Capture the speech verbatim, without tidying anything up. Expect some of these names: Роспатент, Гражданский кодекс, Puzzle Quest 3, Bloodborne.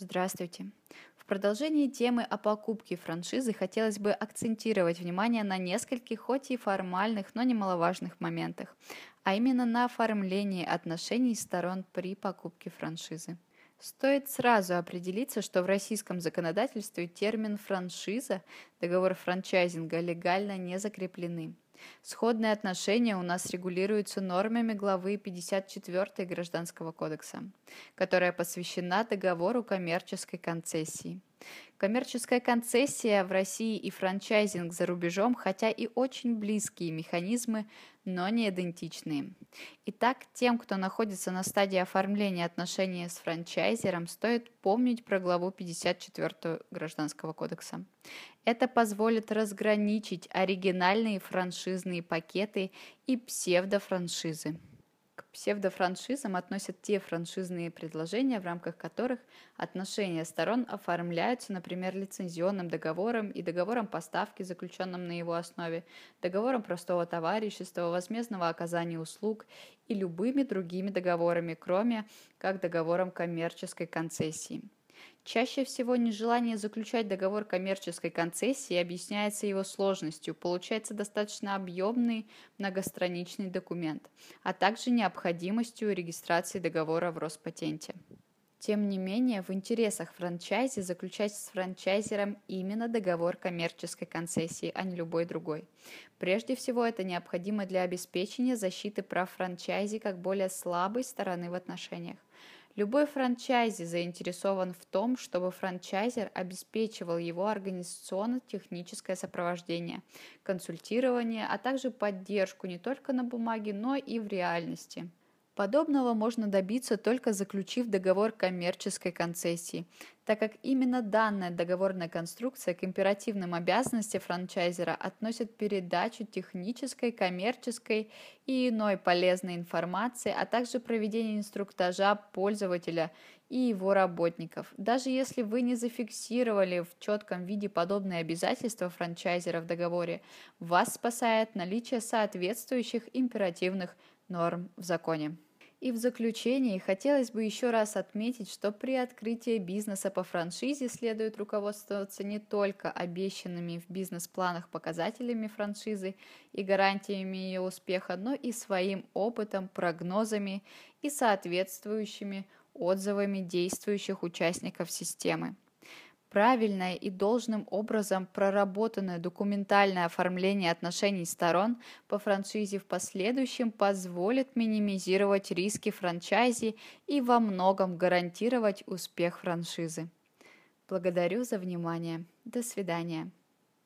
Здравствуйте! В продолжении темы о покупке франшизы хотелось бы акцентировать внимание на нескольких, хоть и формальных, но немаловажных моментах, а именно на оформлении отношений сторон при покупке франшизы. Стоит сразу определиться, что в российском законодательстве термин «франшиза», договор франчайзинга легально не закреплены. Сходные отношения у нас регулируются нормами главы пятьдесят четыре Гражданского кодекса, которая посвящена договору коммерческой концессии. Коммерческая концессия в России и франчайзинг за рубежом, хотя и очень близкие механизмы, но не идентичные. Итак, тем, кто находится на стадии оформления отношений с франчайзером, стоит помнить про главу пятьдесят четыре Гражданского кодекса. Это позволит разграничить оригинальные франшизные пакеты и псевдофраншизы. К псевдофраншизам относят те франшизные предложения, в рамках которых отношения сторон оформляются, например, лицензионным договором и договором поставки, заключенным на его основе, договором простого товарищества, возмездного оказания услуг и любыми другими договорами, кроме как договором коммерческой концессии. Чаще всего нежелание заключать договор коммерческой концессии объясняется его сложностью, получается достаточно объемный многостраничный документ, а также необходимостью регистрации договора в Роспатенте. Тем не менее, в интересах франчайзи заключать с франчайзером именно договор коммерческой концессии, а не любой другой. Прежде всего, это необходимо для обеспечения защиты прав франчайзи как более слабой стороны в отношениях. Любой франчайзи заинтересован в том, чтобы франчайзер обеспечивал его организационно-техническое сопровождение, консультирование, а также поддержку не только на бумаге, но и в реальности. Подобного можно добиться, только заключив договор коммерческой концессии, так как именно данная договорная конструкция к императивным обязанностям франчайзера относит передачу технической, коммерческой и иной полезной информации, а также проведение инструктажа пользователя и его работников. Даже если вы не зафиксировали в четком виде подобные обязательства франчайзера в договоре, вас спасает наличие соответствующих императивных норм в законе. И в заключении хотелось бы еще раз отметить, что при открытии бизнеса по франшизе следует руководствоваться не только обещанными в бизнес-планах показателями франшизы и гарантиями ее успеха, но и своим опытом, прогнозами и соответствующими отзывами действующих участников системы. Правильное и должным образом проработанное документальное оформление отношений сторон по франшизе в последующем позволит минимизировать риски франчайзи и во многом гарантировать успех франшизы. Благодарю за внимание. До свидания.